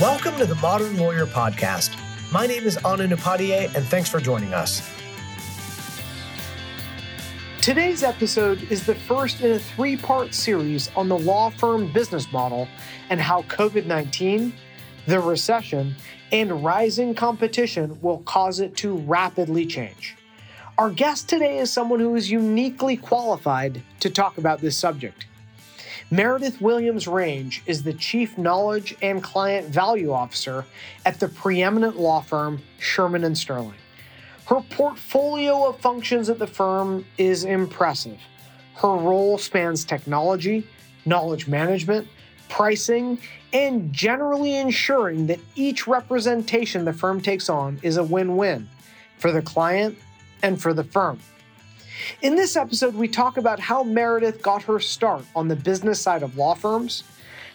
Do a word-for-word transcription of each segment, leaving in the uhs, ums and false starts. Welcome to the Modern Lawyer Podcast. My name is Anu Napadier, and thanks for joining us. Today's episode is the first in a three-part series on the law firm business model and how covid nineteen, the recession, and rising competition will cause it to rapidly change. Our guest today is someone who is uniquely qualified to talk about this subject. Meredith Williams-Range is the Chief Knowledge and Client Value Officer at the preeminent law firm Shearman and Sterling. Her portfolio of functions at the firm is impressive. Her role spans technology, knowledge management, pricing, and generally ensuring that each representation the firm takes on is a win-win for the client and for the firm. In this episode, we talk about how Meredith got her start on the business side of law firms,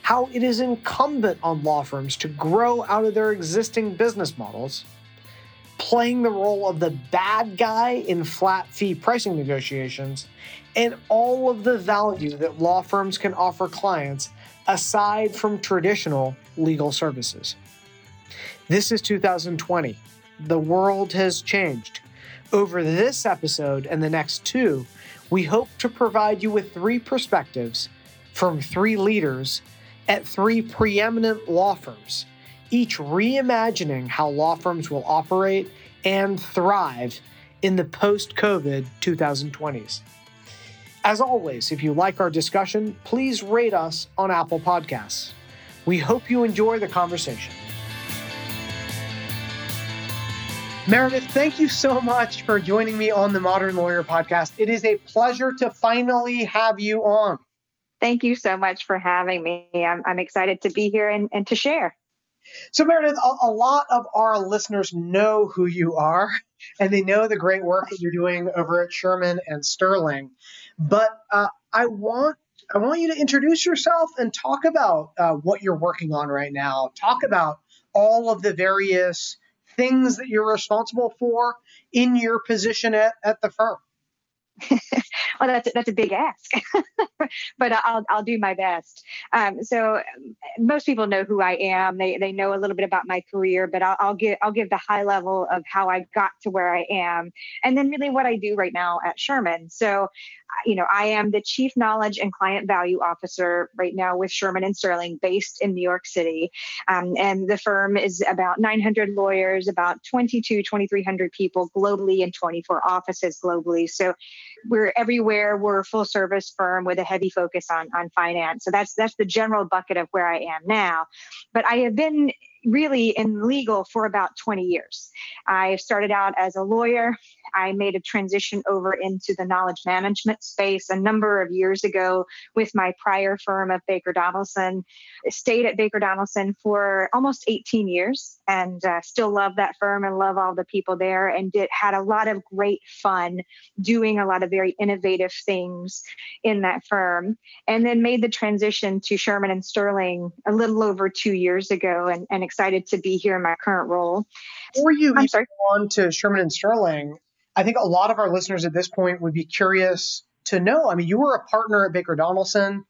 how it is incumbent on law firms to grow out of their existing business models, playing the role of the bad guy in flat fee pricing negotiations, and all of the value that law firms can offer clients aside from traditional legal services. This is two thousand twenty. The world has changed. Over this episode and the next two, we hope to provide you with three perspectives from three leaders at three preeminent law firms, each reimagining how law firms will operate and thrive in the post-COVID twenty twenties. As always, if you like our discussion, please rate us on Apple Podcasts. We hope you enjoy the conversation. Meredith, thank you so much for joining me on the Modern Lawyer Podcast. It is a pleasure to finally have you on. Thank you so much for having me. I'm, I'm excited to be here and, and to share. So Meredith, a, a lot of our listeners know who you are, and they know the great work that you're doing over at Shearman and Sterling. But uh, I want I want you to introduce yourself and talk about uh, what you're working on right now. Talk about all of the various things that you're responsible for in your position at, at the firm. Well, that's, that's a big ask, but I'll, I'll do my best. Um, so most people know who I am. They, they know a little bit about my career, but I'll, I'll give, I'll give the high level of how I got to where I am. And then really what I do right now at Shearman. So, you know, I am the Chief Knowledge and Client Value Officer right now with Shearman and Sterling based in New York City. Um, and the firm is about nine hundred lawyers, about twenty-two, twenty-three hundred people globally and twenty-four offices globally. So we're everywhere. We're a full service firm with a heavy focus on, on finance. So that's, that's the general bucket of where I am now. But I have been really in legal for about twenty years. I started out as a lawyer. I made a transition over into the knowledge management space a number of years ago with my prior firm of Baker Donelson. I stayed at Baker Donelson for almost eighteen years and uh, still love that firm and love all the people there, and did, had a lot of great fun doing a lot of very innovative things in that firm. And then made the transition to Shearman and Sterling a little over two years ago, and, and excited to be here in my current role. Before you even go on to Shearman and Sterling, I think a lot of our listeners at this point would be curious to know. I mean, you were a partner at Baker Donelson.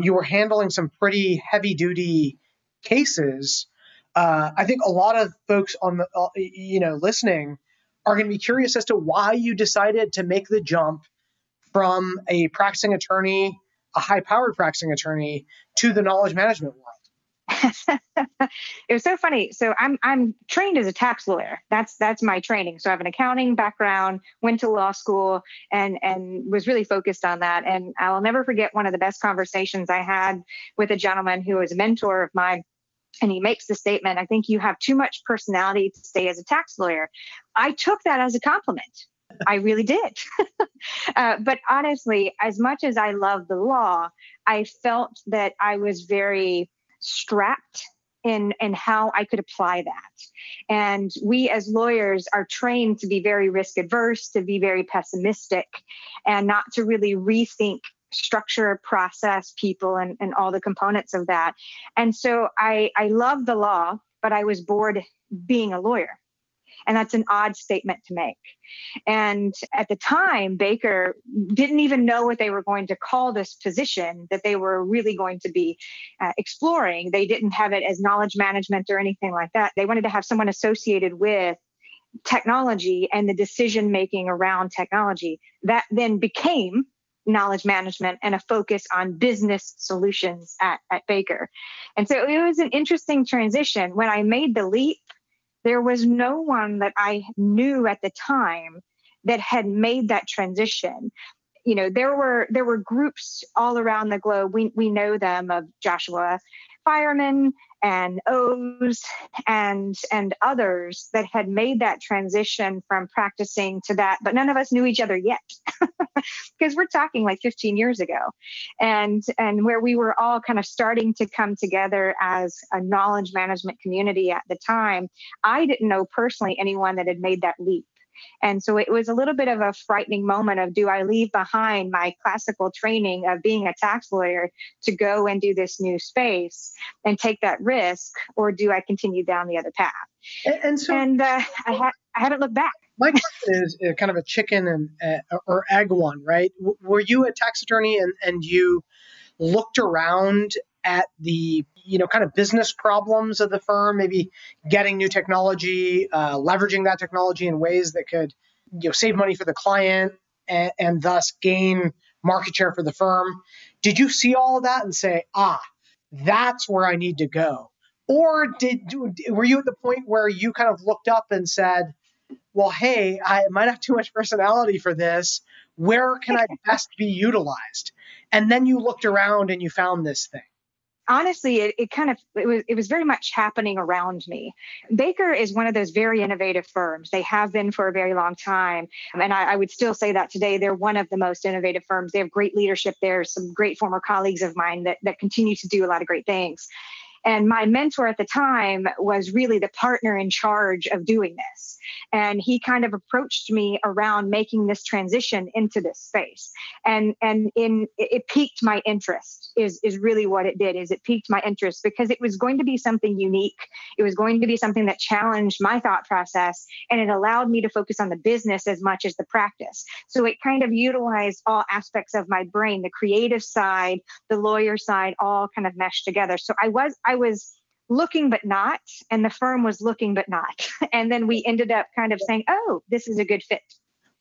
You were handling some pretty heavy-duty cases. Uh, I think a lot of folks on the uh, you know listening are going to be curious as to why you decided to make the jump from a practicing attorney, a high-powered practicing attorney, to the knowledge management world. It was so funny. So I'm I'm trained as a tax lawyer. That's that's my training. So I have an accounting background, went to law school, and and was really focused on that. And I'll never forget one of the best conversations I had with a gentleman who was a mentor of mine. And he makes the statement, "I think you have too much personality to stay as a tax lawyer." I took that as a compliment. I really did. uh, but honestly, as much as I loved the law, I felt that I was very strapped in, in how I could apply that. And we as lawyers are trained to be very risk adverse, to be very pessimistic, and not to really rethink structure, process, people, and, and all the components of that. And so I, I love the law, but I was bored being a lawyer. And that's an odd statement to make. And at the time, Baker didn't even know what they were going to call this position that they were really going to be uh, exploring. They didn't have it as knowledge management or anything like that. They wanted to have someone associated with technology and the decision making around technology. That then became knowledge management and a focus on business solutions at, at Baker. And so it was an interesting transition. When I made the leap, there was no one that I knew at the time that had made that transition. You know, there were there were groups all around the globe. We we know them, of Joshua Firemen and O's and and others that had made that transition from practicing to that, but none of us knew each other yet because we're talking like fifteen years ago, and and where we were all kind of starting to come together as a knowledge management community at the time. I didn't know personally anyone that had made that leap. And so it was a little bit of a frightening moment of, do I leave behind my classical training of being a tax lawyer to go and do this new space and take that risk, or do I continue down the other path? And, and so and, uh, I, ha- I haven't looked back. My question is uh, kind of a chicken and uh, or egg one, right? W- were you a tax attorney and, and you looked around at the, you know, kind of business problems of the firm, maybe getting new technology, uh, leveraging that technology in ways that could, you know, save money for the client and, and thus gain market share for the firm? Did you see all of that and say, ah, that's where I need to go? Or did were you at the point where you kind of looked up and said, well, hey, I might have too much personality for this. Where can I best be utilized? And then you looked around and you found this thing. Honestly, it, it kind of it was it was very much happening around me. Baker is one of those very innovative firms. They have been for a very long time. And I, I would still say that today, they're one of the most innovative firms. They have great leadership there, some great former colleagues of mine that, that continue to do a lot of great things. And my mentor at the time was really the partner in charge of doing this. And he kind of approached me around making this transition into this space. And and in it piqued my interest is, is really what it did, is it piqued my interest because it was going to be something unique. It was going to be something that challenged my thought process, and it allowed me to focus on the business as much as the practice. So it kind of utilized all aspects of my brain, the creative side, the lawyer side, all kind of meshed together. So I was I was looking but not, and the firm was looking but not. And then we ended up kind of saying, oh, this is a good fit.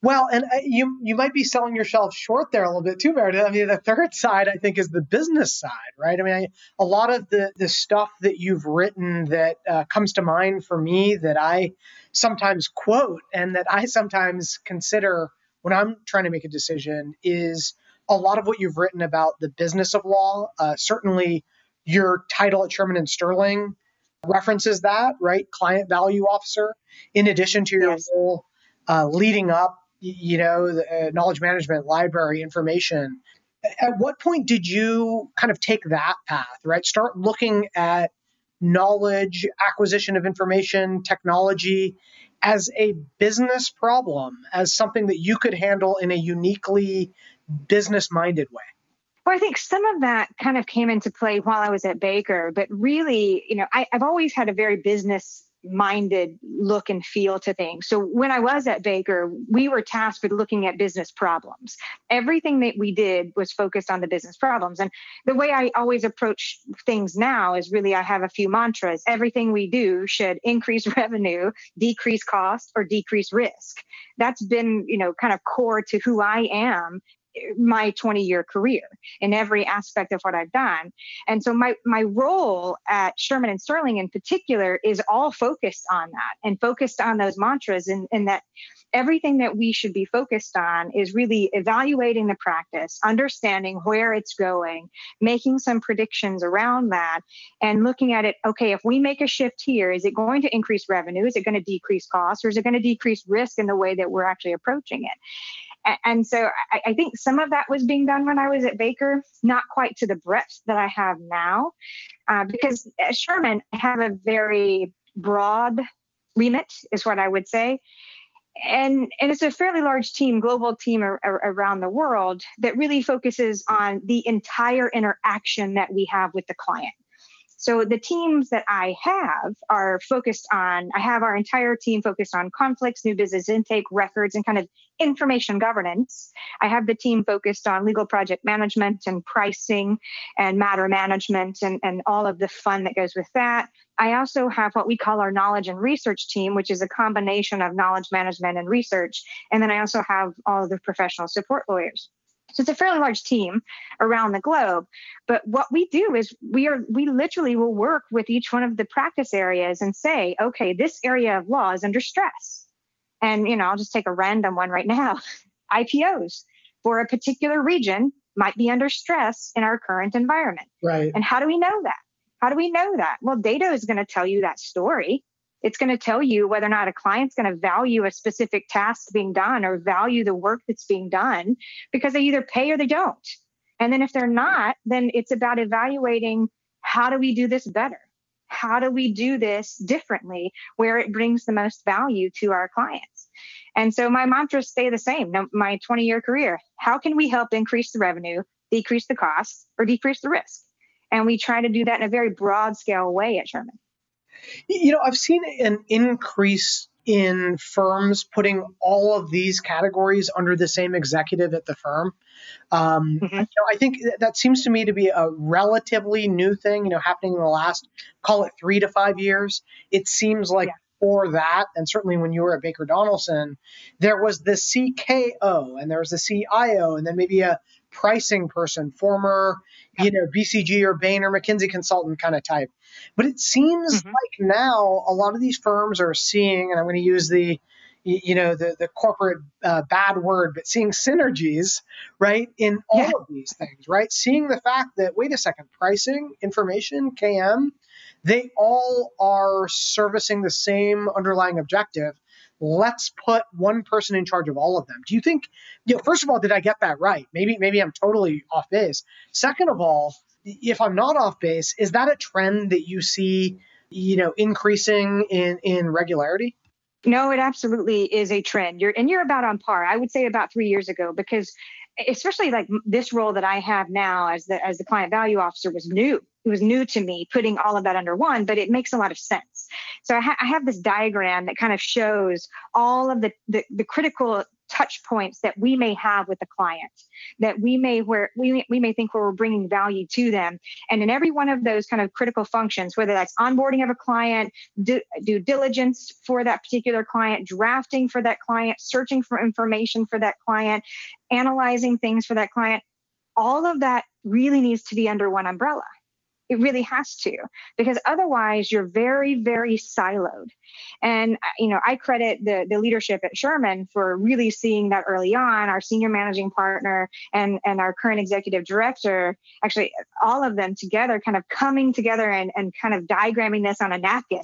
Well, and uh, you you might be selling yourself short there a little bit too, Meredith. I mean, the third side, I think, is the business side, right? I mean, I, a lot of the, the stuff that you've written that uh, comes to mind for me that I sometimes quote and that I sometimes consider when I'm trying to make a decision is a lot of what you've written about the business of law, uh, certainly your title at Shearman and Sterling references that, right? Client value officer, in addition to your yes. role uh, leading up, you know, the, uh, knowledge management, library, information. At what point did you kind of take that path, right? Start looking at knowledge, acquisition of information, technology as a business problem, as something that you could handle in a uniquely business-minded way? Well, I think some of that kind of came into play while I was at Baker, but really, you know, I, I've always had a very business-minded look and feel to things. So when I was at Baker, we were tasked with looking at business problems. Everything that we did was focused on the business problems. And the way I always approach things now is really I have a few mantras. Everything we do should increase revenue, decrease cost, or decrease risk. That's been, you know, kind of core to who I am. My twenty-year career in every aspect of what I've done. And so my, my role at Shearman and Sterling in particular is all focused on that and focused on those mantras, and, and that everything that we should be focused on is really evaluating the practice, understanding where it's going, making some predictions around that, and looking at it, okay, if we make a shift here, is it going to increase revenue? Is it going to decrease costs? Or is it going to decrease risk in the way that we're actually approaching it? And so I think some of that was being done when I was at Baker, not quite to the breadth that I have now, uh, because at Shearman, I have a very broad remit, is what I would say. And and it's a fairly large team, global team ar- around the world that really focuses on the entire interaction that we have with the client. So the teams that I have are focused on, I have our entire team focused on conflicts, new business intake, records, and kind of information governance. I have the team focused on legal project management and pricing and matter management and, and all of the fun that goes with that. I also have what we call our knowledge and research team, which is a combination of knowledge management and research. And then I also have all of the professional support lawyers. So it's a fairly large team around the globe. But what we do is we are we literally will work with each one of the practice areas and say, okay, this area of law is under stress. And, you know, I'll just take a random one right now. I P Os for a particular region might be under stress in our current environment. Right. And how do we know that? How do we know that? Well, data is going to tell you that story. It's going to tell you whether or not a client's going to value a specific task being done or value the work that's being done, because they either pay or they don't. And then if they're not, then it's about evaluating, how do we do this better? How do we do this differently where it brings the most value to our clients? And so my mantras stay the same. My twenty-year career, how can we help increase the revenue, decrease the cost, or decrease the risk? And we try to do that in a very broad scale way at Shearman. You know, I've seen an increase in firms putting all of these categories under the same executive at the firm. Um, mm-hmm. you know, I think that seems to me to be a relatively new thing, you know, happening in the last, call it three to five years. It seems like yeah. for that, and certainly when you were at Baker Donelson, there was the C K O and there was the C I O and then maybe a pricing person, former, you know, B C G or Bain or McKinsey consultant kind of type. But it seems mm-hmm. like now a lot of these firms are seeing, and I'm going to use the, you know, the, the corporate uh, bad word, but seeing synergies, right, in all yeah. of these things, right? Seeing the fact that, wait a second, pricing, information, K M, they all are servicing the same underlying objective. Let's put one person in charge of all of them. Do you think, you know, first of all, did I get that right? Maybe, maybe I'm totally off base. Second of all, if I'm not off base, is that a trend that you see, you know, increasing in, in regularity? No, it absolutely is a trend. You're, and you're about on par. I would say about three years ago, because especially like this role that I have now as the, as the client value officer was new. It was new to me, putting all of that under one, but it makes a lot of sense. So I, ha- I have this diagram that kind of shows all of the, the, the critical touch points that we may have with the client, that we may where we, we may think where we're bringing value to them. And in every one of those kind of critical functions, whether that's onboarding of a client, due, due diligence for that particular client, drafting for that client, searching for information for that client, analyzing things for that client, all of that really needs to be under one umbrella. It really has to, because otherwise you're very, very siloed. And, you know, I credit the the leadership at Shearman for really seeing that early on. Our senior managing partner and, and our current executive director, actually all of them together kind of coming together and, and kind of diagramming this on a napkin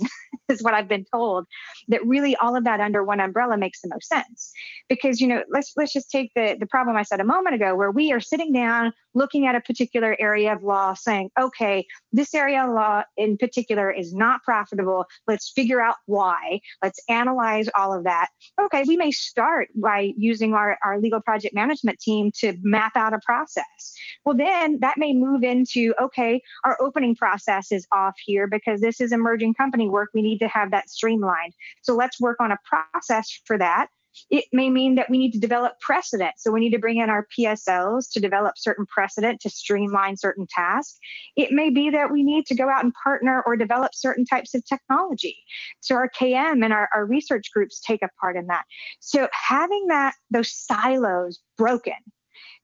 is what I've been told, that really all of that under one umbrella makes the most sense. Because, you know, let's let's just take the, the problem I said a moment ago, where we are sitting down looking at a particular area of law saying, okay, this area of law in particular is not profitable. Let's figure out why. Let's analyze all of that. Okay, we may start by using our, our legal project management team to map out a process. Well, then that may move into, okay, our opening process is off here because this is emerging company work. We need to have that streamlined. So let's work on a process for that. It may mean that we need to develop precedent. So we need to bring in our P S Ls to develop certain precedent to streamline certain tasks. It may be that we need to go out and partner or develop certain types of technology. So our K M and our, our research groups take a part in that. So having that, those silos broken,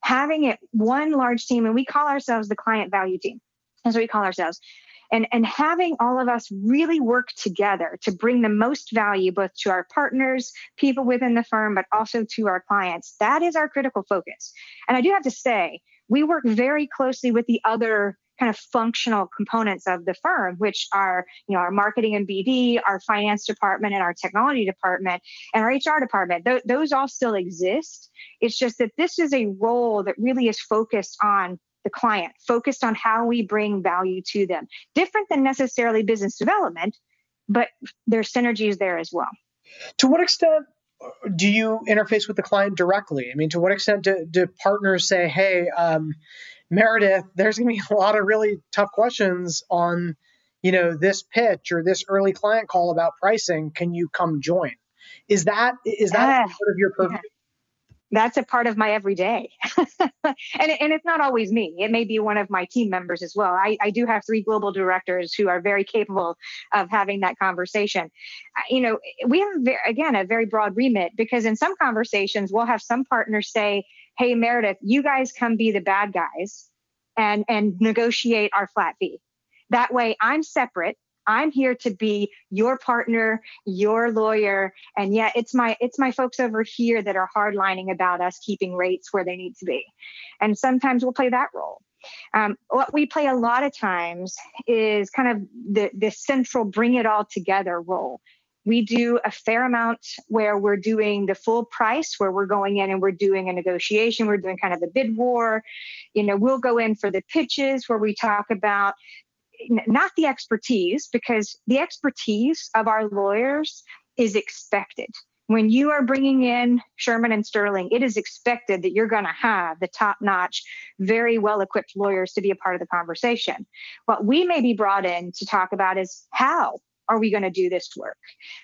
having it one large team, and we call ourselves the client value team. That's what we call ourselves. And, and having all of us really work together to bring the most value both to our partners, people within the firm, but also to our clients. That is our critical focus. And I do have to say, we work very closely with the other kind of functional components of the firm, which are, you know, our marketing and B D, our finance department, and our technology department, and our H R department. Th- those all still exist. It's just that this is a role that really is focused on the client, focused on how we bring value to them. Different than necessarily business development, but there's synergies there as well. To what extent do you interface with the client directly? I mean, to what extent do, do partners say, hey, um, Meredith, there's going to be a lot of really tough questions on you know, this pitch or this early client call about pricing, can you come join? Is that, is that uh, part of your purview? Yeah. That's a part of my everyday. and, and it's not always me. It may be one of my team members as well. I, I do have three global directors who are very capable of having that conversation. You know, we have, again, a very broad remit, because in some conversations, we'll have some partners say, hey, Meredith, you guys come be the bad guys and, and negotiate our flat fee. That way I'm separate. I'm here to be your partner, your lawyer, and yet it's my it's my folks over here that are hardlining about us keeping rates where they need to be. And sometimes we'll play that role. Um, what we play a lot of times is kind of the, the central bring it all together role. We do a fair amount where we're doing the full price, where we're going in and we're doing a negotiation. We're doing kind of the bid war. You know, we'll go in for the pitches where we talk about not the expertise, because the expertise of our lawyers is expected. When you are bringing in Shearman and Sterling, it is expected that you're going to have the top-notch, very well-equipped lawyers to be a part of the conversation. What we may be brought in to talk about is how are we going to do this work?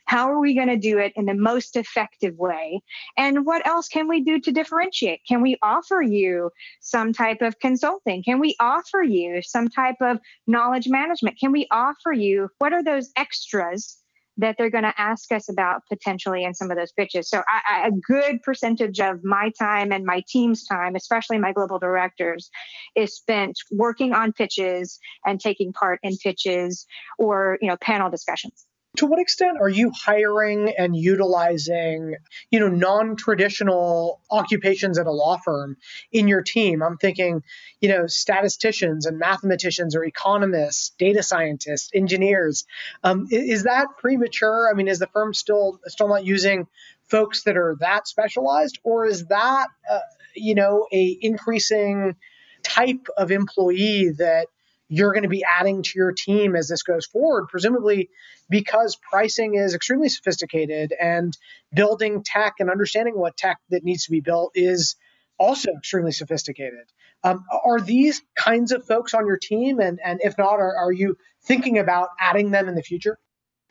How are we going to do it in the most effective way? And what else can we do to differentiate? Can we offer you some type of consulting? Can we offer you some type of knowledge management? Can we offer you, what are those extras that they're going to ask us about potentially in some of those pitches? So I, I, a good percentage of my time and my team's time, especially my global directors, is spent working on pitches and taking part in pitches or, you know, panel discussions. To what extent are you hiring and utilizing, you know, non-traditional occupations at a law firm in your team? I'm thinking, you know, statisticians and mathematicians or economists, data scientists, engineers. Um, is that premature? I mean, is the firm still still not using folks that are that specialized, or is that, uh, you know, a increasing type of employee that you're going to be adding to your team as this goes forward, presumably because pricing is extremely sophisticated and building tech and understanding what tech that needs to be built is also extremely sophisticated? Um, are these kinds of folks on your team? And, and if not, are, are you thinking about adding them in the future?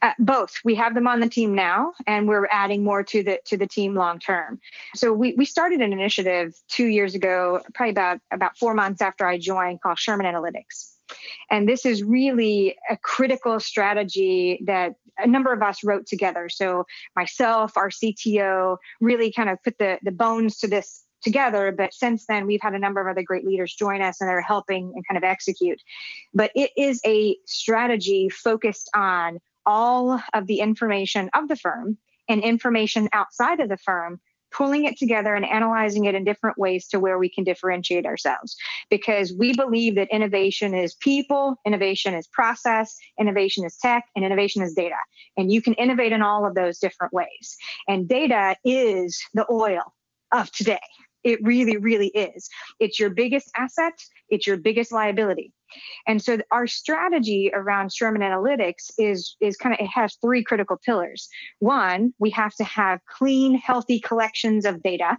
Uh, both. We have them on the team now, and we're adding more to the to the team long term. So we we started an initiative two years ago, probably about, about four months after I joined, called Shearman Analytics. And this is really a critical strategy that a number of us wrote together. So myself, our C T O, really kind of put the, the bones to this together. But since then, we've had a number of other great leaders join us, and they're helping and kind of execute. But it is a strategy focused on all of the information of the firm and information outside of the firm, pulling it together and analyzing it in different ways to where we can differentiate ourselves. Because we believe that innovation is people, innovation is process, innovation is tech, and innovation is data. And you can innovate in all of those different ways. And data is the oil of today. It really, really is. It's your biggest asset. It's your biggest liability. And so our strategy around Shearman Analytics is, is kind of, it has three critical pillars. One, we have to have clean, healthy collections of data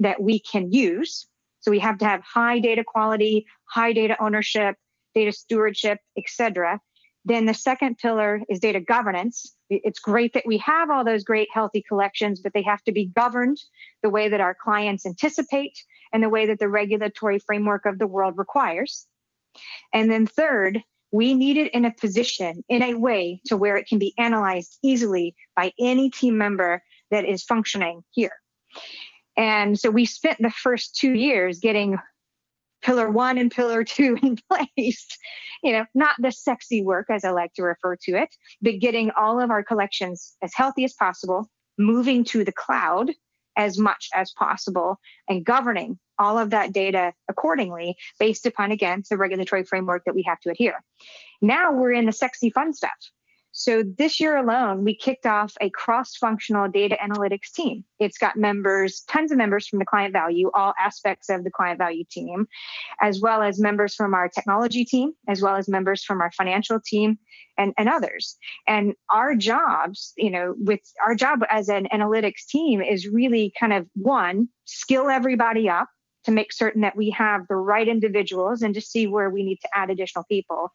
that we can use. So we have to have high data quality, high data ownership, data stewardship, et cetera. Then the second pillar is data governance. It's great that we have all those great healthy collections, but they have to be governed the way that our clients anticipate and the way that the regulatory framework of the world requires. And then third, we need it in a position, in a way to where it can be analyzed easily by any team member that is functioning here. And so we spent the first two years getting pillar one and pillar two in place, you know, not the sexy work as I like to refer to it, but getting all of our collections as healthy as possible, moving to the cloud as much as possible, and governing all of that data accordingly based upon, again, the regulatory framework that we have to adhere. Now we're in the sexy fun stuff. So this year alone, we kicked off a cross-functional data analytics team. It's got members, tons of members from the client value, all aspects of the client value team, as well as members from our technology team, as well as members from our financial team and, and others. And our jobs, you know, with our job as an analytics team is really kind of one, skill everybody up to make certain that we have the right individuals and to see where we need to add additional people.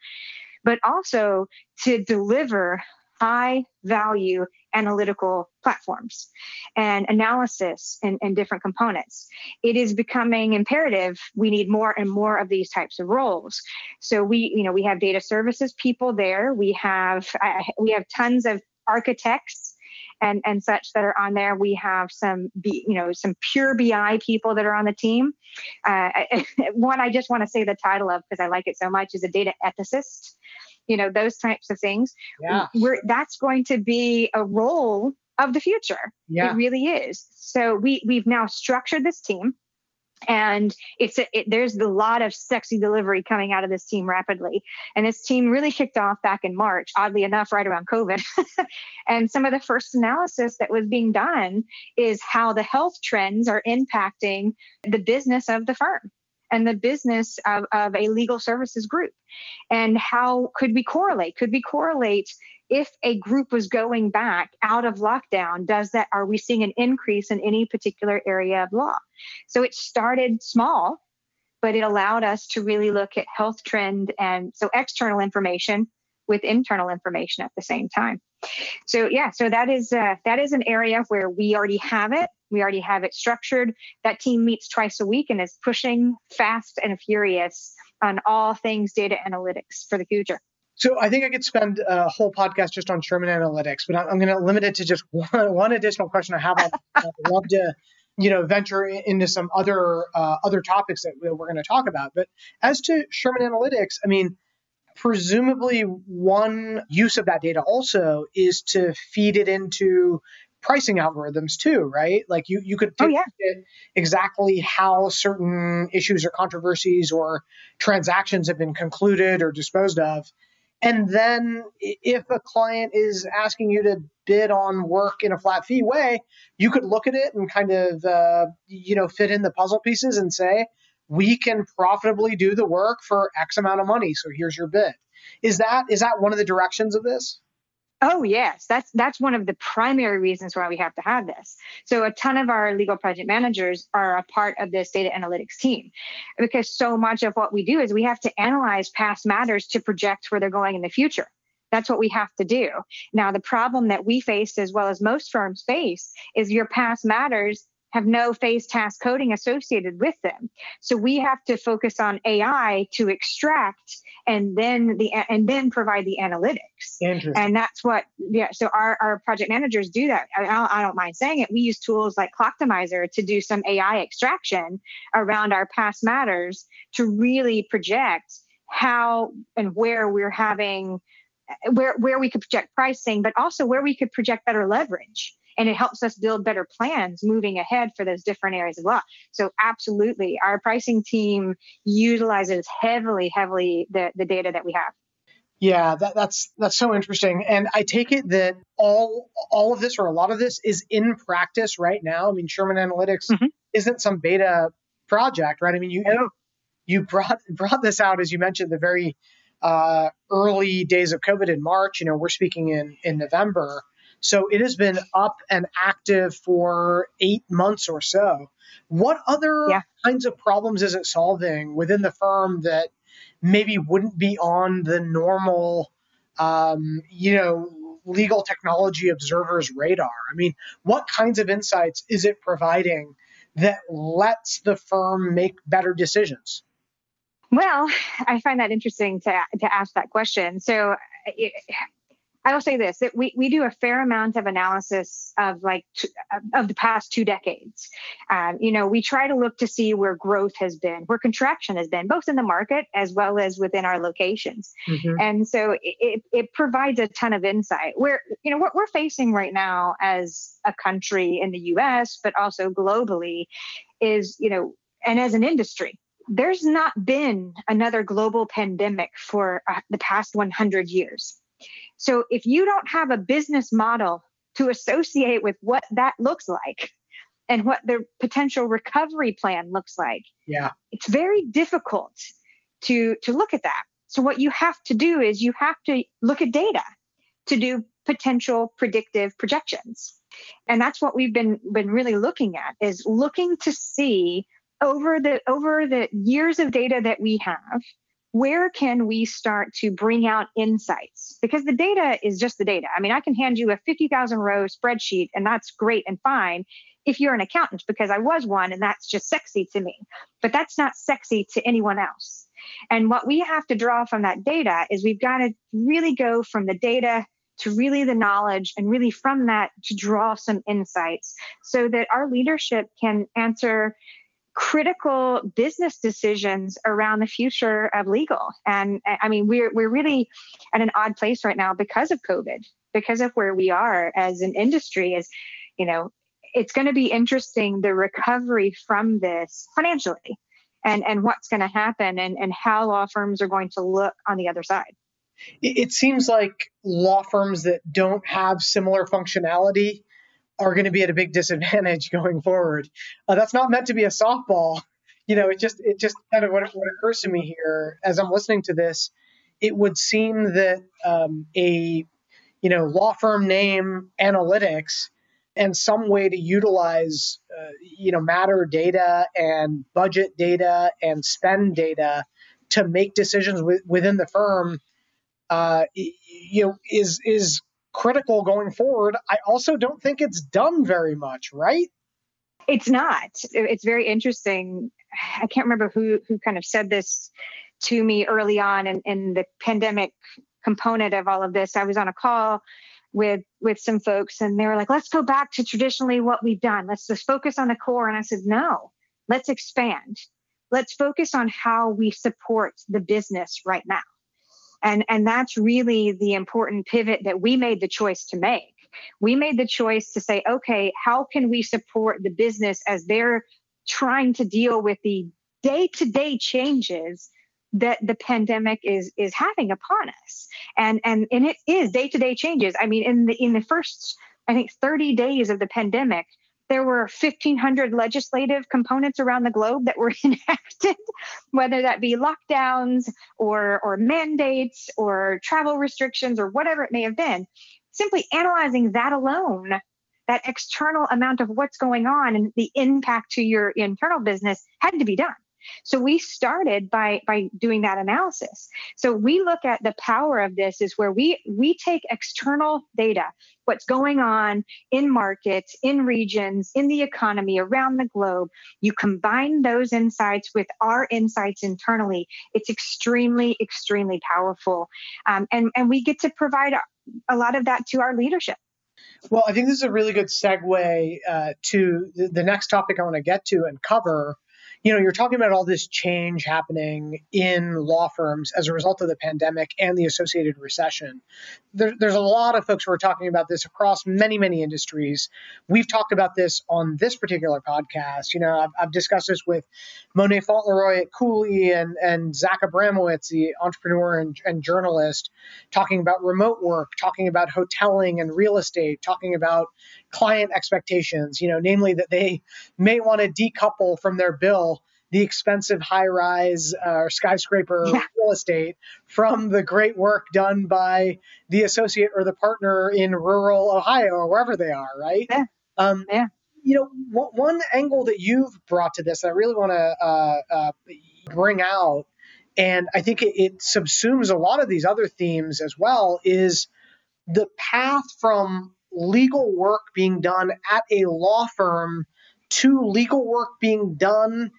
but also to deliver high value analytical platforms and analysis and, and different components. It is becoming imperative. We need more and more of these types of roles. So we, you know, we have data services people there. We have uh, we have tons of architects and and such that are on there. We have some, B, you know, some pure B I people that are on the team. Uh, one I just want to say the title of because I like it so much is a data ethicist. You know, those types of things. Yeah. We're, that's going to be a role of the future. Yeah. It really is. So we we've now structured this team, and it's a, it, there's a lot of sexy delivery coming out of this team rapidly. And this team really kicked off back in March, oddly enough, right around COVID. And some of the first analysis that was being done is how the health trends are impacting the business of the firm and the business of, of a legal services group. And how could we correlate? Could we correlate if a group was going back out of lockdown? Does that, are we seeing an increase in any particular area of law? So it started small, but it allowed us to really look at health trend and so external information with internal information at the same time. So yeah, so that is uh, that is an area where we already have it. We already have it structured. That team meets twice a week and is pushing fast and furious on all things data analytics for the future. So I think I could spend a whole podcast just on Shearman Analytics, but I'm going to limit it to just one, one additional question I have. I'd love to, you know, venture into some other uh, other topics that we're going to talk about. But as to Shearman Analytics, I mean, presumably one use of that data also is to feed it into pricing algorithms too, right? Like you, you could take oh, yeah. exactly how certain issues or controversies or transactions have been concluded or disposed of. And then if a client is asking you to bid on work in a flat fee way, you could look at it and kind of, uh, you know, fit in the puzzle pieces and say, we can profitably do the work for X amount of money. So here's your bid. Is that, is that one of the directions of this? Oh, yes. That's that's one of the primary reasons why we have to have this. So a ton of our legal project managers are a part of this data analytics team because so much of what we do is we have to analyze past matters to project where they're going in the future. That's what we have to do. Now, the problem that we face, as well as most firms face, is your past matters have no phase task coding associated with them. So we have to focus on A I to extract and then the and then provide the analytics. Interesting. And that's what, yeah, so our, our project managers do that. I, I don't mind saying it. We use tools like ClockOptimizer to do some A I extraction around our past matters to really project how and where we're having, where where we could project pricing, but also where we could project better leverage. And it helps us build better plans moving ahead for those different areas of law. So absolutely, our pricing team utilizes heavily, heavily the, the data that we have. Yeah, that, that's that's so interesting. And I take it that all all of this or a lot of this is in practice right now. I mean, Shearman Analytics mm-hmm. isn't some beta project, right? I mean, you no. you brought brought this out, as you mentioned, the very uh, early days of COVID in March. You know, we're speaking in, in November. So it has been up and active for eight months or so. What other yeah. kinds of problems is it solving within the firm that maybe wouldn't be on the normal, um, you know, legal technology observer's radar? I mean, what kinds of insights is it providing that lets the firm make better decisions? Well, I find that interesting to to ask that question. So it, I will say this, that we, we do a fair amount of analysis of like t- of the past two decades. Um, you know, we try to look to see where growth has been, where contraction has been, both in the market as well as within our locations. Mm-hmm. And so it, it provides a ton of insight. Where, you know, what we're facing right now as a country in the U S, but also globally is, you know, and as an industry, there's not been another global pandemic for uh, the past one hundred years. So if you don't have a business model to associate with what that looks like and what the potential recovery plan looks like, yeah. it's very difficult to, to look at that. So what you have to do is you have to look at data to do potential predictive projections. And that's what we've been, been really looking at, is looking to see over the, over the years of data that we have, where can we start to bring out insights? Because the data is just the data. I mean, I can hand you a fifty thousand row spreadsheet, and that's great and fine if you're an accountant, because I was one, and that's just sexy to me. But that's not sexy to anyone else. And what we have to draw from that data is we've got to really go from the data to really the knowledge, and really from that to draw some insights so that our leadership can answer critical business decisions around the future of legal. And I mean, we're we're really at an odd place right now because of COVID, because of where we are as an industry. As you know, it's going to be interesting, the recovery from this financially, and and what's going to happen, and and how law firms are going to look on the other side. It seems like law firms that don't have similar functionality are going to be at a big disadvantage going forward. Uh, that's not meant to be a softball. You know, it just it just kind of what, what occurs to me here as I'm listening to this. It would seem that um, a you know law firm name analytics and some way to utilize uh, you know matter data and budget data and spend data to make decisions w- within the firm uh, you know is is. critical going forward. I also don't think it's done very much, right? It's not. It's very interesting. I can't remember who who kind of said this to me early on in, in the pandemic component of all of this. I was on a call with with some folks, and they were like, "Let's go back to traditionally what we've done. Let's just focus on the core." And I said, "No, let's expand. Let's focus on how we support the business right now." And and that's really the important pivot that we made the choice to make. We made the choice to say, okay, how can we support the business as they're trying to deal with the day-to-day changes that the pandemic is is having upon us? And and and it is day-to-day changes. I mean, in the in the first, I think, thirty days of the pandemic, there were fifteen hundred legislative components around the globe that were enacted, whether that be lockdowns or, or mandates or travel restrictions or whatever it may have been. Simply analyzing that alone, that external amount of what's going on and the impact to your internal business had to be done. So we started by by doing that analysis. So we look at the power of this is where we we take external data, what's going on in markets, in regions, in the economy, around the globe. You combine those insights with our insights internally. It's extremely, extremely powerful. Um, and, and we get to provide a lot of that to our leadership. Well, I think this is a really good segue uh, to the, the next topic I want to get to and cover. You know, you're talking about all this change happening in law firms as a result of the pandemic and the associated recession. There, there's a lot of folks who are talking about this across many, many industries. We've talked about this on this particular podcast. You know, I've, I've discussed this with Monet Fauntleroy at Cooley and, and Zach Abramowitz, the entrepreneur and, and journalist, talking about remote work, talking about hoteling and real estate, talking about client expectations, you know, namely that they may want to decouple from their bill the expensive high-rise uh, skyscraper yeah. real estate from the great work done by the associate or the partner in rural Ohio or wherever they are, right? Yeah. Um, yeah. You know, w- one angle that you've brought to this that I really want to uh, uh, bring out, and I think it, it subsumes a lot of these other themes as well, is the path from legal work being done at a law firm to legal work being done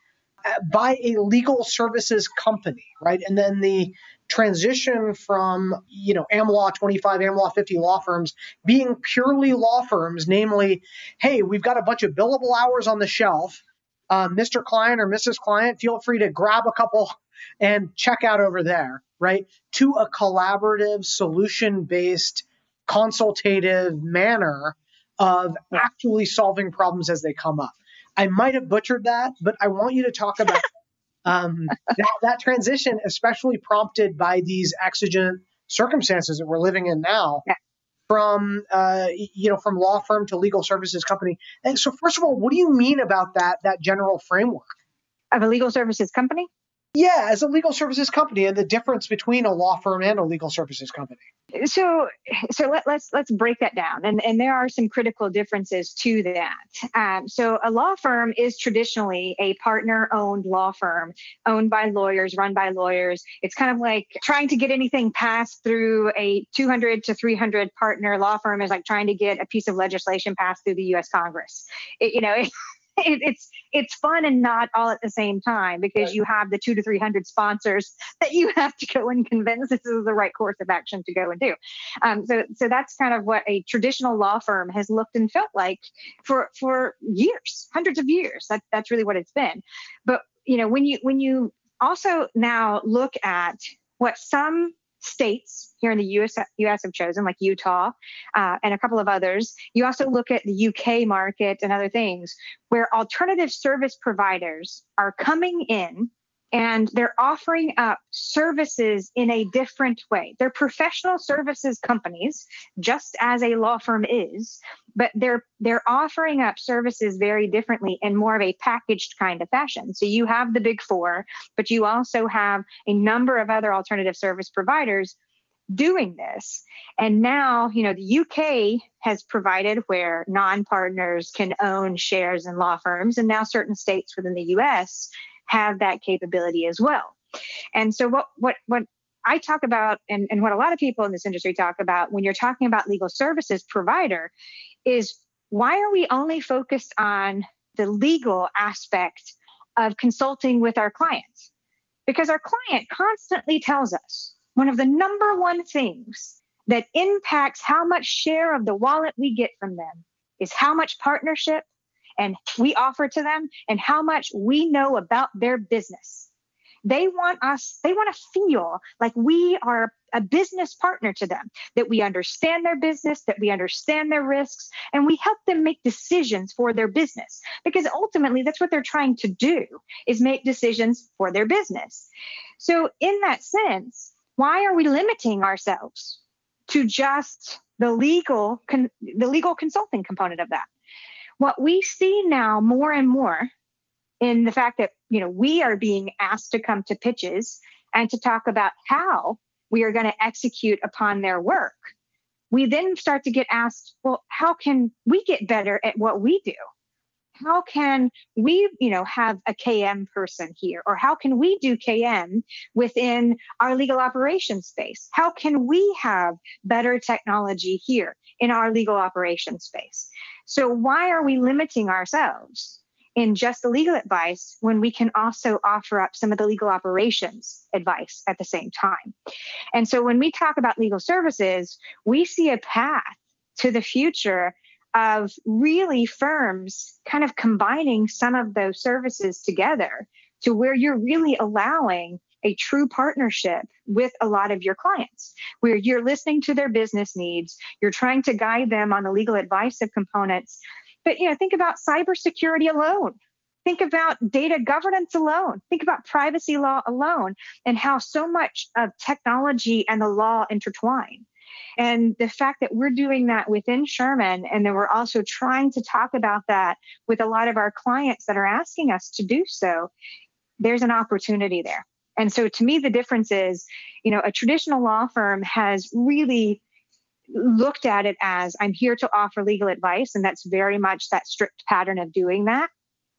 by a legal services company, right? And then the transition from, you know, AmLaw twenty-five, AmLaw fifty law firms being purely law firms, namely, hey, we've got a bunch of billable hours on the shelf. Uh, Mister Client or Missus Client, feel free to grab a couple and check out over there, right? To a collaborative, solution-based, consultative manner of actually solving problems as they come up. I might have butchered that, but I want you to talk about um, that, that transition, especially prompted by these exigent circumstances that we're living in now, yeah. from uh, you know from law firm to legal services company. And so, first of all, what do you mean about that that general framework of a legal services company? Yeah, as a legal services company, and the difference between a law firm and a legal services company. So, so let, let's let's break that down, and and there are some critical differences to that. Um, so, a law firm is traditionally a partner-owned law firm, owned by lawyers, run by lawyers. It's kind of like trying to get anything passed through a two hundred to three hundred partner law firm is like trying to get a piece of legislation passed through the U S Congress. It, you know. It, It, it's it's fun and not all at the same time, because right. you have the two to three hundred sponsors that you have to go and convince this is the right course of action to go and do. Um, so so that's kind of what a traditional law firm has looked and felt like for for years, hundreds of years. That that's really what it's been. But you know, when you when you also now look at what some states here in the U S have chosen, like Utah uh, and a couple of others. You also look at the U K market and other things where alternative service providers are coming in and they're offering up services in a different way. They're professional services companies, just as a law firm is, but they're they're offering up services very differently in more of a packaged kind of fashion. So you have the big four, but you also have a number of other alternative service providers doing this. And now, you know, the U K has provided where non-partners can own shares in law firms, and now certain states within the U S have that capability as well. And so what what what I talk about and, and what a lot of people in this industry talk about when you're talking about legal services provider is, why are we only focused on the legal aspect of consulting with our clients? Because our client constantly tells us one of the number one things that impacts how much share of the wallet we get from them is how much partnership and we offer to them and how much we know about their business. They want us, they want to feel like we are a business partner to them, that we understand their business, that we understand their risks, and we help them make decisions for their business. Because ultimately, that's what they're trying to do, is make decisions for their business. So in that sense, why are we limiting ourselves to just the legal, con- the legal consulting component of that? What we see now more and more in the fact that, you know, we are being asked to come to pitches and to talk about how we are going to execute upon their work, we then start to get asked, well, how can we get better at what we do? How can we, you know, have a K M person here? Or how can we do K M within our legal operations space? How can we have better technology here in our legal operations space? So why are we limiting ourselves in just the legal advice when we can also offer up some of the legal operations advice at the same time? And so when we talk about legal services, we see a path to the future of really firms kind of combining some of those services together to where you're really allowing a true partnership with a lot of your clients, where you're listening to their business needs, you're trying to guide them on the legal advice of components. But, you know, think about cybersecurity alone. Think about data governance alone. Think about privacy law alone and how so much of technology and the law intertwine. And the fact that we're doing that within Shearman, and then we're also trying to talk about that with a lot of our clients that are asking us to do so, there's an opportunity there. And so to me, the difference is, you know, a traditional law firm has really looked at it as, I'm here to offer legal advice. And that's very much that strict pattern of doing that.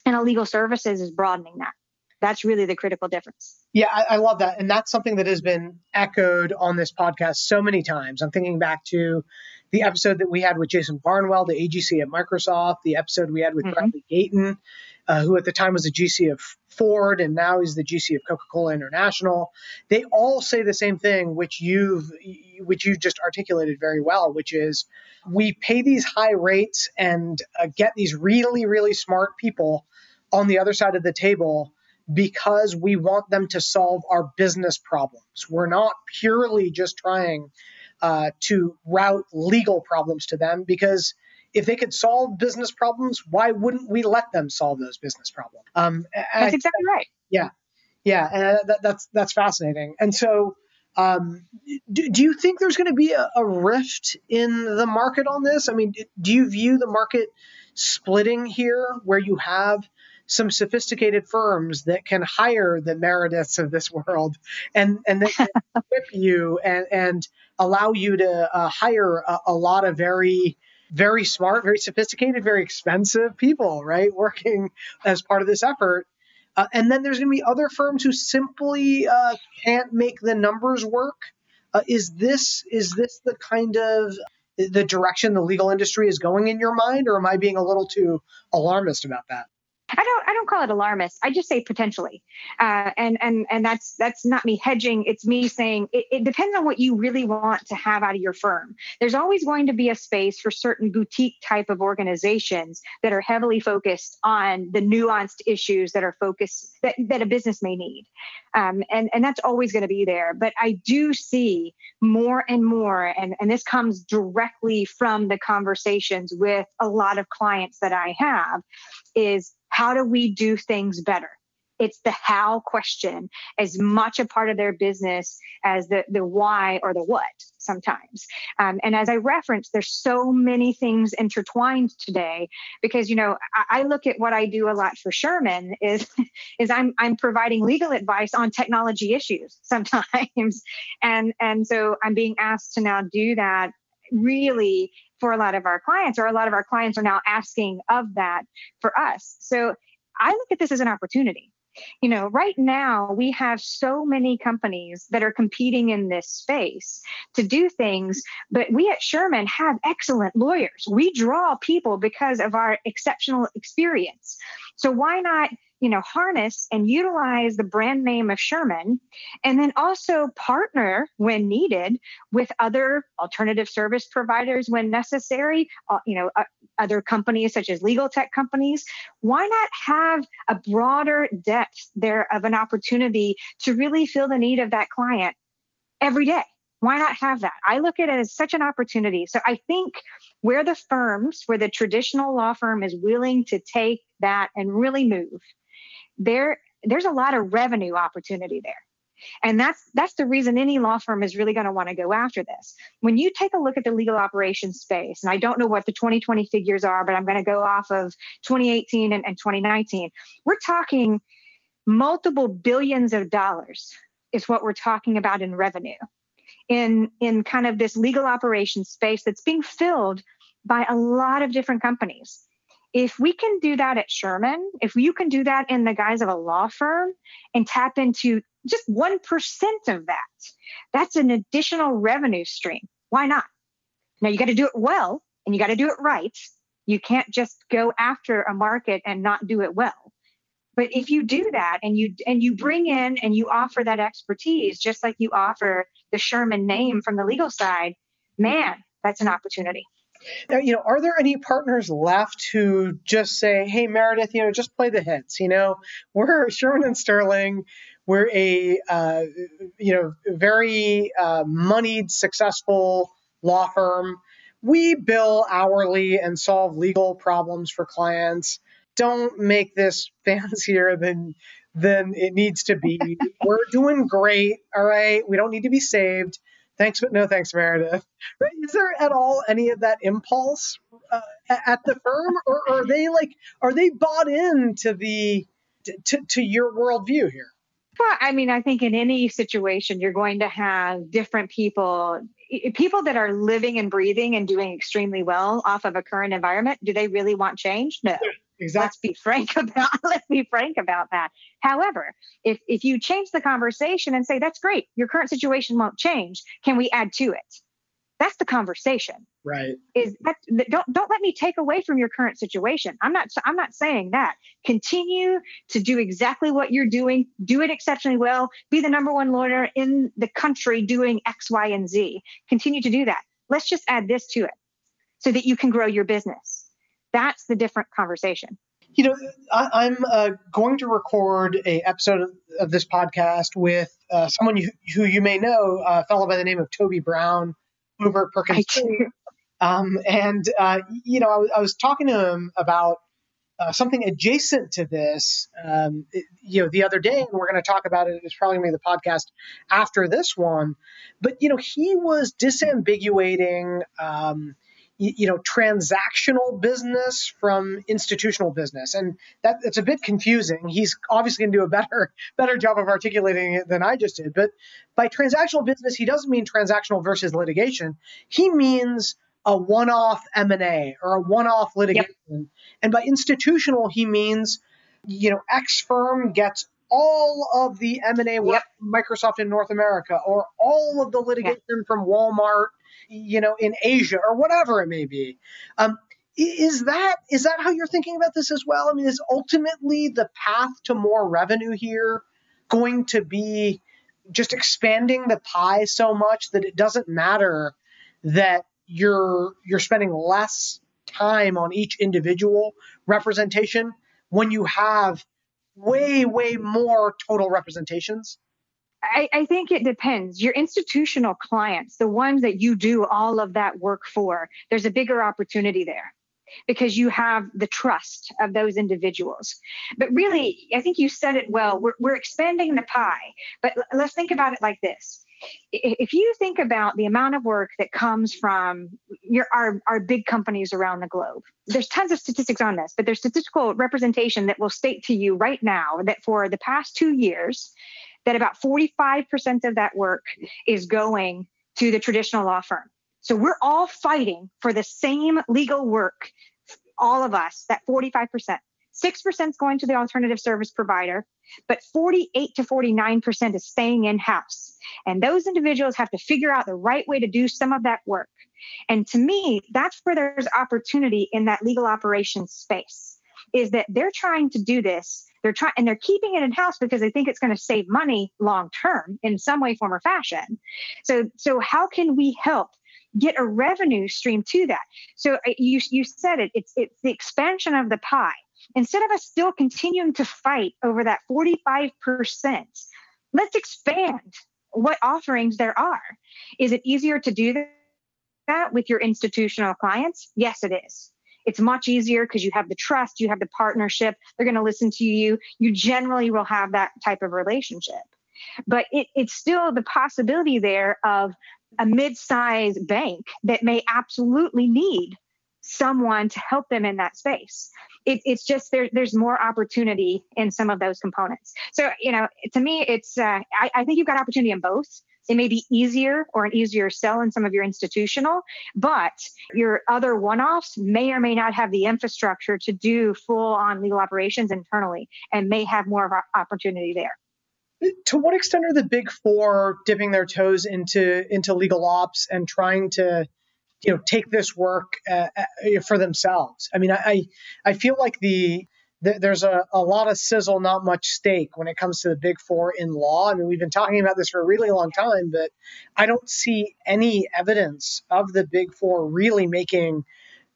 And a legal services is broadening that. That's really the critical difference. Yeah, I, I love that. And that's something that has been echoed on this podcast so many times. I'm thinking back to the episode that we had with Jason Barnwell, the A G C at Microsoft, the episode we had with mm-hmm. Bradley Gayton, uh, who at the time was the G C of Ford, and now he's the G C of Coca-Cola International. They all say the same thing, which you've, which you just articulated very well, which is we pay these high rates and uh, get these really, really smart people on the other side of the table because we want them to solve our business problems. We're not purely just trying uh, to route legal problems to them, because if they could solve business problems, why wouldn't we let them solve those business problems? Um, that's I, exactly right. Yeah. Yeah. And that, that's, that's fascinating. And so um, do, do you think there's going to be a, a rift in the market on this? I mean, do you view the market splitting here where you have some sophisticated firms that can hire the Merediths of this world and, and they can equip you and, and allow you to uh, hire a, a lot of very, very smart, very sophisticated, very expensive people, right, working as part of this effort. Uh, and then there's going to be other firms who simply uh, can't make the numbers work. Uh, is this is this the kind of the direction the legal industry is going in your mind, or am I being a little too alarmist about that? I don't I don't call it alarmist. I just say potentially, uh, and and and that's that's not me hedging. It's me saying it, it depends on what you really want to have out of your firm. There's always going to be a space for certain boutique type of organizations that are heavily focused on the nuanced issues that are focused that, that a business may need, um, and and that's always going to be there. But I do see more and more, and and this comes directly from the conversations with a lot of clients that I have, is how do we do things better? It's the how question, as much a part of their business as the, the why or the what sometimes. Um, and as I referenced, there's so many things intertwined today because, you know, I, I look at what I do a lot for Shearman is, is I'm, I'm providing legal advice on technology issues sometimes. And, and so I'm being asked to now do that really for a lot of our clients, or a lot of our clients are now asking of that for us. So I look at this as an opportunity. You know, right now we have so many companies that are competing in this space to do things, but we at Shearman have excellent lawyers. We draw people because of our exceptional experience. So why not, you know, harness and utilize the brand name of Shearman, and then also partner when needed with other alternative service providers when necessary, uh, you know, uh, other companies such as legal tech companies. Why not have a broader depth there of an opportunity to really fill the need of that client every day? Why not have that? I look at it as such an opportunity. So I think where the firms, where the traditional law firm is willing to take that and really move, There, there's a lot of revenue opportunity there. And that's that's the reason any law firm is really going to want to go after this. When you take a look at the legal operations space, and I don't know what the twenty twenty figures are, but I'm going to go off of twenty eighteen and, and twenty nineteen. We're talking multiple billions of dollars is what we're talking about in revenue in, in kind of this legal operations space that's being filled by a lot of different companies. If we can do that at Shearman, if you can do that in the guise of a law firm and tap into just one percent of that, that's an additional revenue stream. Why not? Now, you got to do it well and you got to do it right. You can't just go after a market and not do it well. But if you do that and you and you bring in and you offer that expertise, just like you offer the Shearman name from the legal side, man, that's an opportunity. Now, you know, are there any partners left who just say, hey, Meredith, you know, just play the hits? You know, we're Shearman and Sterling. We're a, uh, you know, very uh, moneyed, successful law firm. We bill hourly and solve legal problems for clients. Don't make this fancier than than it needs to be. We're doing great. All right. We don't need to be saved. Thanks, but no thanks, Meredith. Is there at all any of that impulse uh, at the firm, or are they like, are they bought into the to, to your worldview here? Well, I mean, I think in any situation, you're going to have different people. People that are living and breathing and doing extremely well off of a current environment, do they really want change? No. Exactly. Let's be frank about. Let's be frank about that. However, if if you change the conversation and say, that's great, your current situation won't change, can we add to it? That's the conversation. Right. Is that, don't don't let me take away from your current situation. I'm not I'm not saying that. Continue to do exactly what you're doing. Do it exceptionally well. Be the number one lawyer in the country doing X, Y, and Z. Continue to do that. Let's just add this to it so that you can grow your business. That's the different conversation. You know, I, I'm uh, going to record a episode of, of this podcast with uh, someone you, who you may know, a fellow by the name of Toby Brown, Hubert Perkins. Um, and, uh, you know, I, w- I was talking to him about uh, something adjacent to this, um, you know, the other day, and we're going to talk about it. It's probably going to be the podcast after this one. But, you know, he was disambiguating um, you, you know, transactional business from institutional business. And that it's a bit confusing. He's obviously going to do a better, better job of articulating it than I just did. But by transactional business, he doesn't mean transactional versus litigation. He means a one-off M and A or a one-off litigation. Yep. And by institutional, he means, you know, X firm gets all of the M and A work yep. from Microsoft in North America, or all of the litigation yep. from Walmart, you know, in Asia, or whatever it may be. Um, is that is that how you're thinking about this as well? I mean, is ultimately the path to more revenue here going to be just expanding the pie so much that it doesn't matter that you're you're spending less time on each individual representation when you have way, way more total representations? I, I think it depends. Your institutional clients, the ones that you do all of that work for, there's a bigger opportunity there because you have the trust of those individuals. But really, I think you said it well. We're, we're expanding the pie, but let's think about it like this. If you think about the amount of work that comes from your, our, our big companies around the globe, there's tons of statistics on this, but there's statistical representation that will state to you right now that for the past two years, that about forty-five percent of that work is going to the traditional law firm. So we're all fighting for the same legal work, all of us, that forty-five percent. six percent is going to the alternative service provider, but forty-eight to forty-nine percent is staying in-house. And those individuals have to figure out the right way to do some of that work. And to me, that's where there's opportunity in that legal operations space, is that they're trying to do this. They're trying, and they're keeping it in-house because they think it's going to save money long-term in some way, form, or fashion. So, so how can we help get a revenue stream to that? So you, you said it, it's, it's the expansion of the pie. Instead of us still continuing to fight over that forty-five percent, let's expand what offerings there are. Is it easier to do that with your institutional clients? Yes, it is. It's much easier because you have the trust, you have the partnership, they're going to listen to you. You generally will have that type of relationship. But it, it's still the possibility there of a mid-sized bank that may absolutely need someone to help them in that space. It, it's just there, there's more opportunity in some of those components. So, you know, to me, it's uh, I, I think you've got opportunity in both. It may be easier or an easier sell in some of your institutional, but your other one-offs may or may not have the infrastructure to do full-on legal operations internally and may have more of an opportunity there. To what extent are the big four dipping their toes into into legal ops and trying to, you know, take this work uh, for themselves? I mean, I I feel like the, the there's a, a lot of sizzle, not much steak when it comes to the big four in law. I mean, we've been talking about this for a really long time, but I don't see any evidence of the big four really making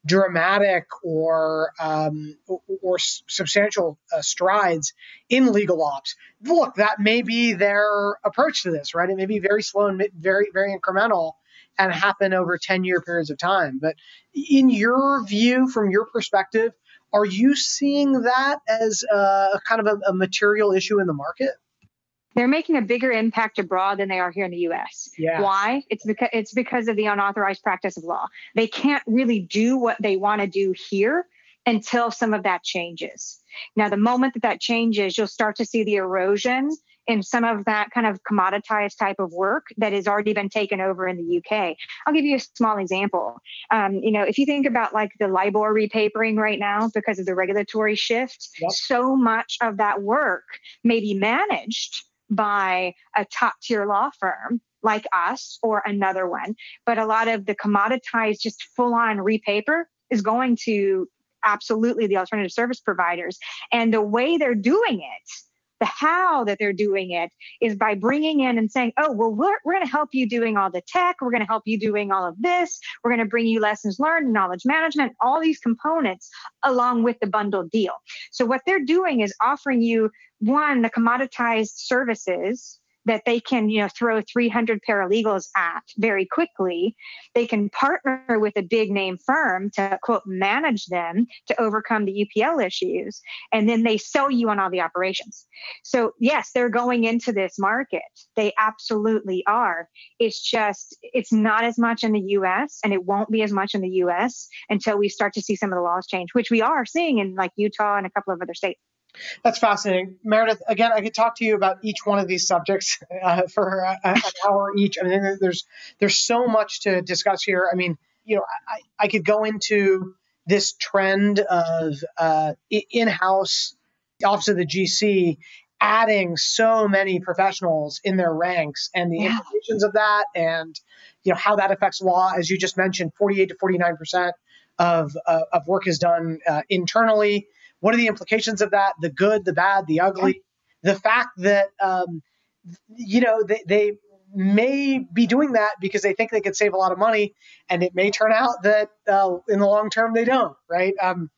dramatic or um, or substantial uh, strides in legal ops. Look, that may be their approach to this, right? It may be very slow and very, very incremental, and happen over ten-year periods of time. But in your view, from your perspective, are you seeing that as a kind of a, a material issue in the market? They're making a bigger impact abroad than they are here in the U S. Yeah. Why? It's because it's because of the unauthorized practice of law. They can't really do what they want to do here until some of that changes. Now, the moment that that changes, you'll start to see the erosion in some of that kind of commoditized type of work that has already been taken over in the U K. I'll give you a small example. Um, you know, if you think about like the LIBOR repapering right now because of the regulatory shift, yep. so much of that work may be managed by a top tier law firm like us or another one. But a lot of the commoditized, just full on repaper is going to absolutely the alternative service providers. And the way they're doing it, the how that they're doing it is by bringing in and saying, oh, well, we're, we're going to help you doing all the tech. We're going to help you doing all of this. We're going to bring you lessons learned, knowledge management, all these components along with the bundled deal. So what they're doing is offering you, one, the commoditized services that they can, you know, throw three hundred paralegals at very quickly. They can partner with a big name firm to, quote, manage them to overcome the U P L issues. And then they sell you on all the operations. So yes, they're going into this market. They absolutely are. It's just, it's not as much in the U S and it won't be as much in the U S until we start to see some of the laws change, which we are seeing in like Utah and a couple of other states. That's fascinating. Meredith, again, I could talk to you about each one of these subjects uh, for uh, an hour each. I mean, there's there's so much to discuss here. I mean, you know, I, I could go into this trend of uh, in-house Office of the G C adding so many professionals in their ranks and the yeah. implications of that and, you know, how that affects law. As you just mentioned, forty-eight to forty-nine percent of, uh, of work is done uh, internally. What are the implications of that? The good, the bad, the ugly, the fact that, um, you know, they, they may be doing that because they think they could save a lot of money, and it may turn out that uh, in the long term, they don't, right? Um,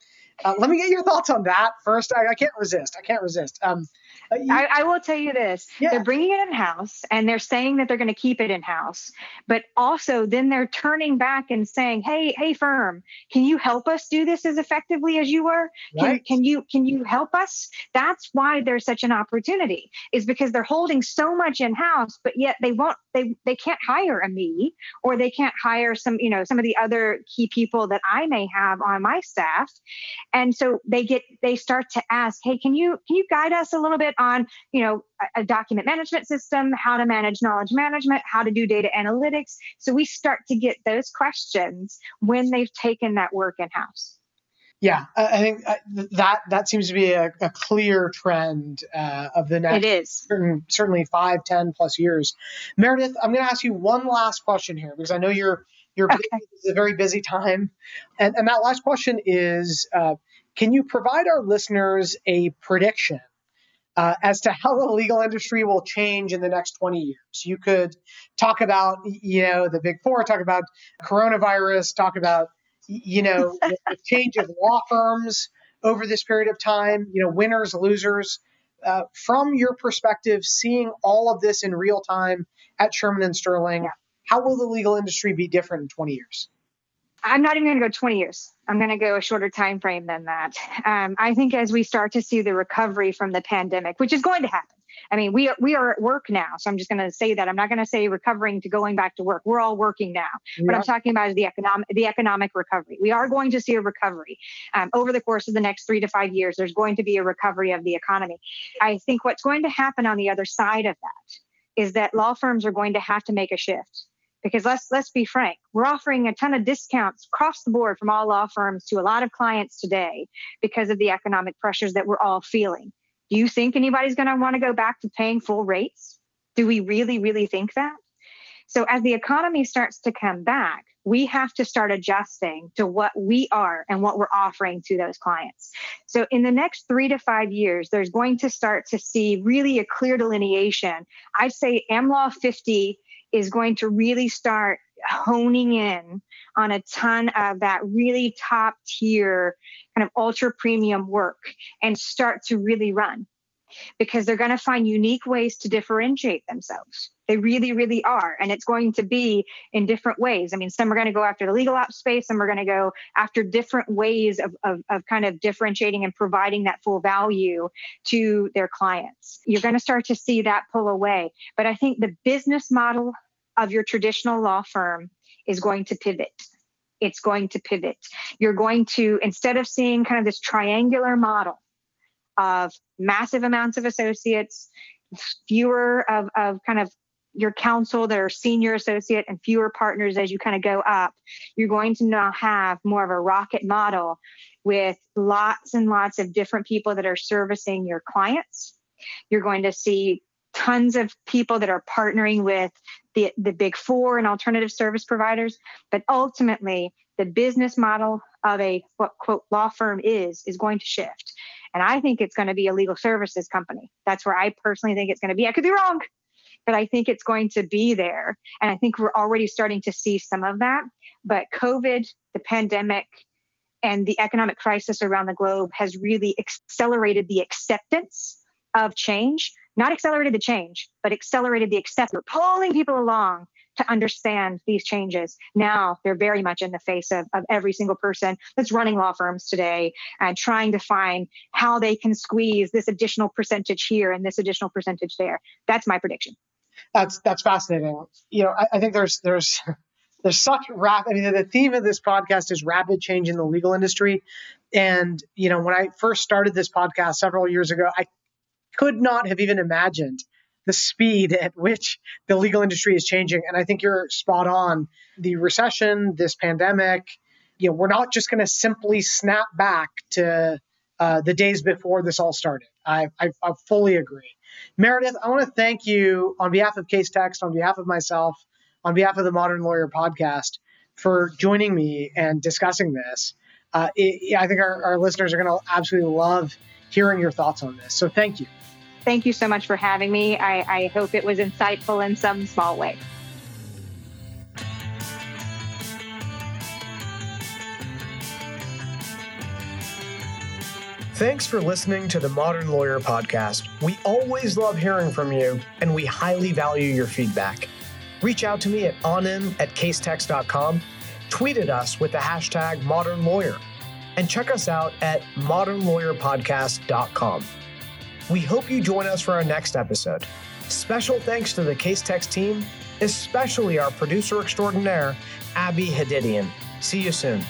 uh, let me get your thoughts on that first. I, I can't resist. I can't resist. Um, you, I, I will tell you this. Yeah. They're bringing it in-house, and they're saying that they're going to keep it in-house. But also then they're turning back and saying, hey, hey, firm, can you help us do this as effectively as you were? Right. Can, can you can you help us? That's why there's such an opportunity, is because they're holding so much in-house, but yet they won't, they they can't hire a me, or they can't hire some, you know, some of the other key people that I may have on my staff. And so they get, they start to ask, hey, can you, can you guide us a little bit on, you know, a, a document management system, how to manage knowledge management, how to do data analytics. So we start to get those questions when they've taken that work in-house. Yeah, I think that that seems to be a, a clear trend uh, of the next, it is. Certain, certainly five, ten plus years. Meredith, I'm going to ask you one last question here, because I know you're you're okay. busy. It's a very busy time, and and that last question is, uh, can you provide our listeners a prediction Uh, as to how the legal industry will change in the next twenty years. You could talk about, you know, the big four, talk about coronavirus, talk about, you know, the change of law firms over this period of time, you know, winners, losers. Uh, from your perspective, seeing all of this in real time at Shearman and Sterling, yeah. how will the legal industry be different in twenty years? I'm not even going to go twenty years. I'm going to go a shorter time frame than that. Um, I think as we start to see the recovery from the pandemic, which is going to happen. I mean, we, we are at work now. So I'm just going to say that. I'm not going to say recovering to going back to work. We're all working now. Yeah. What I'm talking about is the economic, the economic recovery. We are going to see a recovery um, over the course of the next three to five years. There's going to be a recovery of the economy. I think what's going to happen on the other side of that is that law firms are going to have to make a shift. Because let's let's be frank, we're offering a ton of discounts across the board from all law firms to a lot of clients today because of the economic pressures that we're all feeling. Do you think anybody's going to want to go back to paying full rates? Do we really, really think that? So as the economy starts to come back, we have to start adjusting to what we are and what we're offering to those clients. So in the next three to five years, there's going to start to see really a clear delineation. I'd say AmLaw fifty is going to really start honing in on a ton of that really top tier kind of ultra premium work and start to really run, because they're going to find unique ways to differentiate themselves. They really, really are. And it's going to be in different ways. I mean, some are going to go after the legal ops space, some are going to go after different ways of, of, of kind of differentiating and providing that full value to their clients. You're going to start to see that pull away. But I think the business model of your traditional law firm is going to pivot. It's going to pivot. You're going to, instead of seeing kind of this triangular model of massive amounts of associates, fewer of, of kind of your counsel that are senior associate and fewer partners as you kind of go up, you're going to now have more of a rocket model with lots and lots of different people that are servicing your clients. You're going to see tons of people that are partnering with the, the big four and alternative service providers. But ultimately, the business model of a what quote law firm is, is going to shift. And I think it's going to be a legal services company. That's where I personally think it's going to be. I could be wrong, but I think it's going to be there. And I think we're already starting to see some of that. But COVID, the pandemic, and the economic crisis around the globe has really accelerated the acceptance of change not accelerated the change, but accelerated the acceptance, pulling people along to understand these changes. Now they're very much in the face of, of every single person that's running law firms today and trying to find how they can squeeze this additional percentage here and this additional percentage there. That's my prediction. That's that's fascinating. You know, I, I think there's there's there's such rapid. I mean, the theme of this podcast is rapid change in the legal industry. And you know, when I first started this podcast several years ago, I could not have even imagined the speed at which the legal industry is changing. And I think you're spot on. The recession, this pandemic, you know, we're not just going to simply snap back to uh, the days before this all started. I, I, I fully agree. Meredith, I want to thank you on behalf of Case Text, on behalf of myself, on behalf of the Modern Lawyer podcast for joining me and discussing this. Uh, it, I think our, our listeners are going to absolutely love hearing your thoughts on this. So thank you. Thank you so much for having me. I, I hope it was insightful in some small way. Thanks for listening to the Modern Lawyer podcast. We always love hearing from you, and we highly value your feedback. Reach out to me at onim at casetext dot com, tweet at us with the hashtag Modern Lawyer, and check us out at modern lawyer podcast dot com. We hope you join us for our next episode. Special thanks to the Case Text team, especially our producer extraordinaire, Abby Hadidian. See you soon.